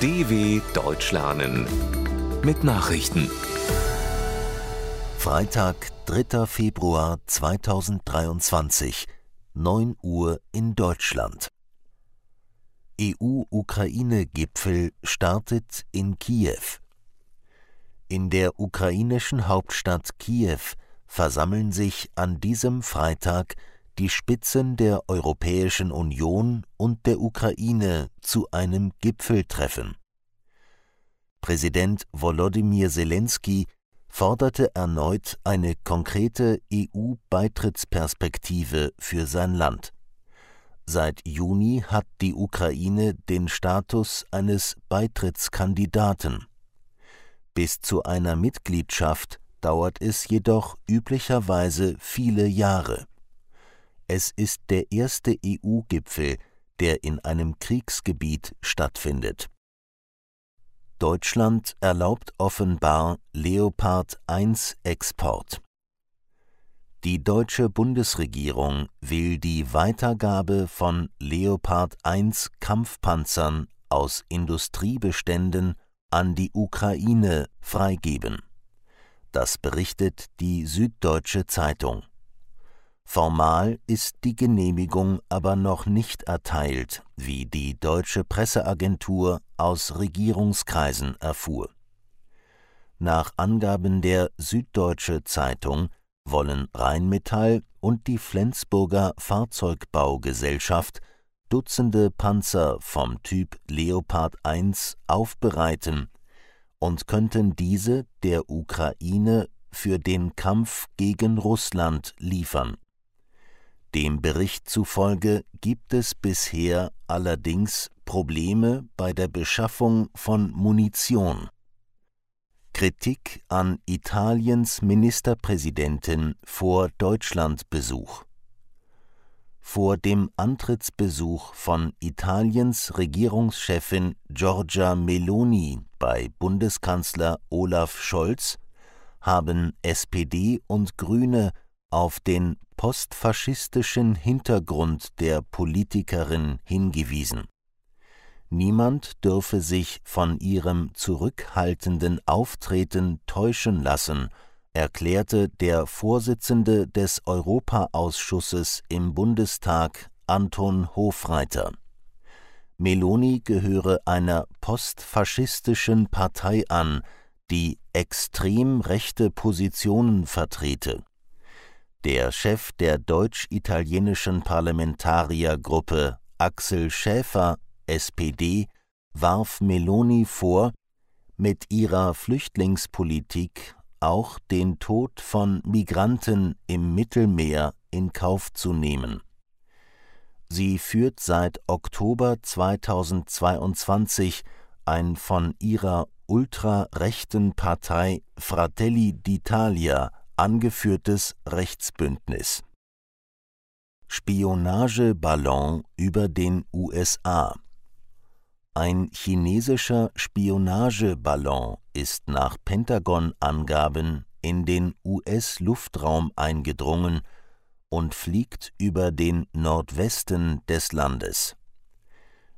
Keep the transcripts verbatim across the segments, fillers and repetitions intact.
D W Deutsch lernen mit Nachrichten. Freitag, dritter Februar zweitausenddreiundzwanzig, neun Uhr in Deutschland. E U-Ukraine-Gipfel startet in Kiew. In der ukrainischen Hauptstadt Kiew versammeln sich an diesem Freitag die Spitzen der Europäischen Union und der Ukraine zu einem Gipfeltreffen. Präsident Wolodymyr Selenskyj forderte erneut eine konkrete E U-Beitrittsperspektive für sein Land. Seit Juni hat die Ukraine den Status eines Beitrittskandidaten. Bis zu einer Mitgliedschaft dauert es jedoch üblicherweise viele Jahre. Es ist der erste E U-Gipfel, der in einem Kriegsgebiet stattfindet. Deutschland erlaubt offenbar Leopard eins Export. Die deutsche Bundesregierung will die Weitergabe von Leopard eins Kampfpanzern aus Industriebeständen an die Ukraine freigeben. Das berichtet die Süddeutsche Zeitung. Formal ist die Genehmigung aber noch nicht erteilt, wie die deutsche Presseagentur aus Regierungskreisen erfuhr. Nach Angaben der Süddeutsche Zeitung wollen Rheinmetall und die Flensburger Fahrzeugbaugesellschaft Dutzende Panzer vom Typ Leopard eins aufbereiten und könnten diese der Ukraine für den Kampf gegen Russland liefern. Dem Bericht zufolge gibt es bisher allerdings Probleme bei der Beschaffung von Munition. Kritik an Italiens Ministerpräsidentin vor Deutschlandbesuch. Vor dem Antrittsbesuch von Italiens Regierungschefin Giorgia Meloni bei Bundeskanzler Olaf Scholz haben S P D und Grüne auf den postfaschistischen Hintergrund der Politikerin hingewiesen. Niemand dürfe sich von ihrem zurückhaltenden Auftreten täuschen lassen, erklärte der Vorsitzende des Europaausschusses im Bundestag, Anton Hofreiter. Meloni gehöre einer postfaschistischen Partei an, die extrem rechte Positionen vertrete. Der Chef der deutsch-italienischen Parlamentariergruppe, Axel Schäfer, S P D, warf Meloni vor, mit ihrer Flüchtlingspolitik auch den Tod von Migranten im Mittelmeer in Kauf zu nehmen. Sie führt seit Oktober zweitausendzweiundzwanzig ein von ihrer ultrarechten Partei Fratelli d'Italia angeführtes Rechtsbündnis. Spionageballon über den U S A. Ein chinesischer Spionageballon ist nach Pentagon-Angaben in den U S-Luftraum eingedrungen und fliegt über den Nordwesten des Landes.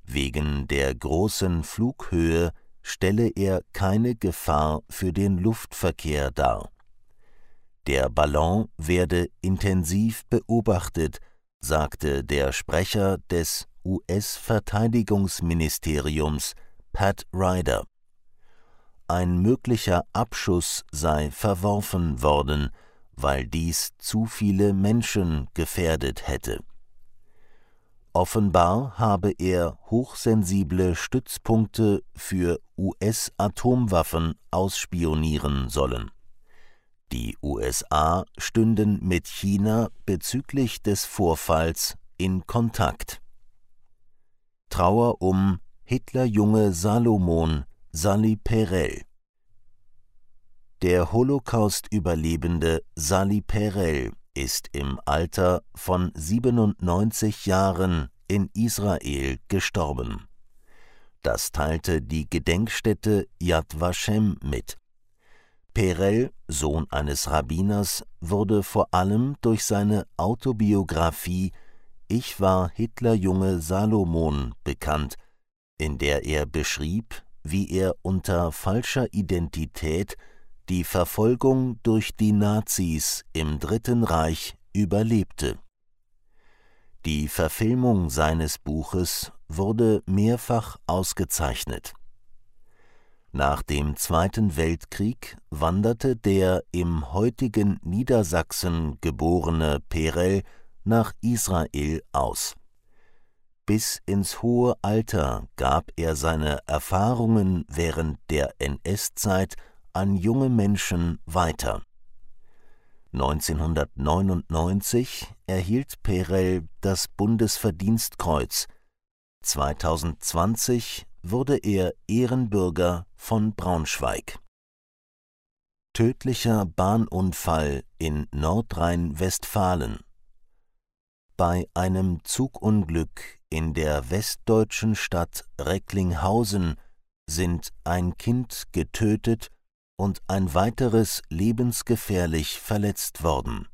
Wegen der großen Flughöhe stelle er keine Gefahr für den Luftverkehr dar. Der Ballon werde intensiv beobachtet, sagte der Sprecher des U S-Verteidigungsministeriums, Pat Ryder. Ein möglicher Abschuss sei verworfen worden, weil dies zu viele Menschen gefährdet hätte. Offenbar habe er hochsensible Stützpunkte für U S-Atomwaffen ausspionieren sollen. Die U S A stünden mit China bezüglich des Vorfalls in Kontakt. Trauer um Hitlerjunge Salomon, Sally Perel. Der Holocaust-Überlebende Sally Perel ist im Alter von siebenundneunzig Jahren in Israel gestorben. Das teilte die Gedenkstätte Yad Vashem mit. Perel, Sohn eines Rabbiners, wurde vor allem durch seine Autobiografie »Ich war Hitlerjunge Salomon« bekannt, in der er beschrieb, wie er unter falscher Identität die Verfolgung durch die Nazis im Dritten Reich überlebte. Die Verfilmung seines Buches wurde mehrfach ausgezeichnet. Nach dem Zweiten Weltkrieg wanderte der im heutigen Niedersachsen geborene Perel nach Israel aus. Bis ins hohe Alter gab er seine Erfahrungen während der N S-Zeit an junge Menschen weiter. neunzehnhundertneunundneunzig erhielt Perel das Bundesverdienstkreuz. zweitausendzwanzig wurde er Ehrenbürger von Braunschweig. Tödlicher Bahnunfall in Nordrhein-Westfalen. Bei einem Zugunglück in der westdeutschen Stadt Recklinghausen sind ein Kind getötet und ein weiteres lebensgefährlich verletzt worden.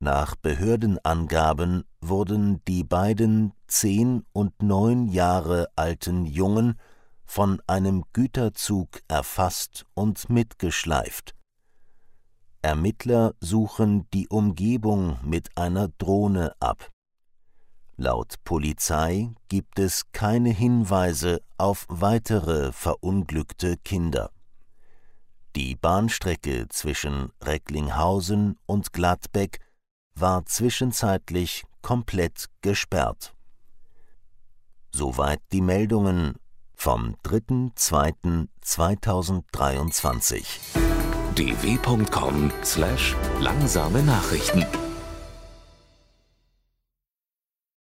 Nach Behördenangaben wurden die beiden zehn und neun Jahre alten Jungen von einem Güterzug erfasst und mitgeschleift. Ermittler suchen die Umgebung mit einer Drohne ab. Laut Polizei gibt es keine Hinweise auf weitere verunglückte Kinder. Die Bahnstrecke zwischen Recklinghausen und Gladbeck war zwischenzeitlich komplett gesperrt. Soweit die Meldungen vom dritter zweiter zweitausenddreiundzwanzig. d w punkt com slash langsame Nachrichten